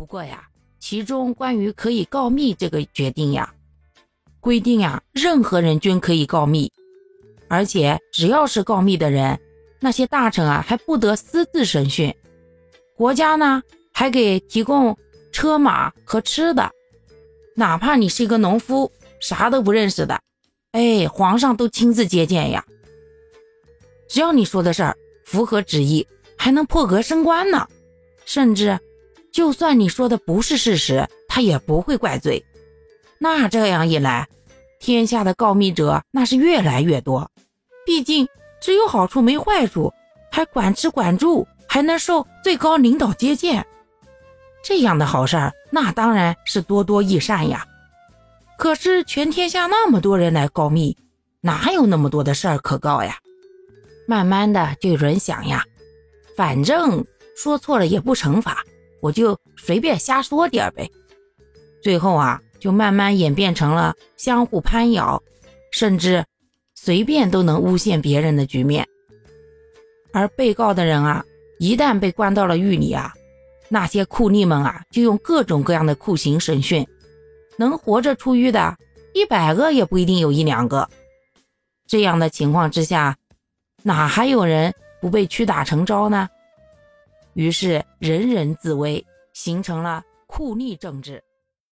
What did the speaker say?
不过呀，其中关于可以告密这个决定呀，规定呀，任何人均可以告密，而且只要是告密的人，那些大臣啊还不得私自审讯。国家呢还给提供车马和吃的，哪怕你是一个农夫，啥都不认识的，哎，皇上都亲自接见呀。只要你说的事儿符合旨意，还能破格升官呢。甚至就算你说的不是事实，他也不会怪罪。那这样一来，天下的告密者那是越来越多，毕竟只有好处没坏处，还管吃管住，还能受最高领导接见，这样的好事儿那当然是多多益善呀。可是全天下那么多人来告密，哪有那么多的事儿可告呀？慢慢的就有人想呀，反正说错了也不惩罚，我就随便瞎说点呗。最后啊，就慢慢演变成了相互攀咬，甚至随便都能诬陷别人的局面。而被告的人啊，一旦被关到了狱里啊，那些酷吏们啊，就用各种各样的酷刑审讯，能活着出狱的100个也不一定有1-2个。这样的情况之下，哪还有人不被屈打成招呢？于是人人自危，形成了酷吏政治。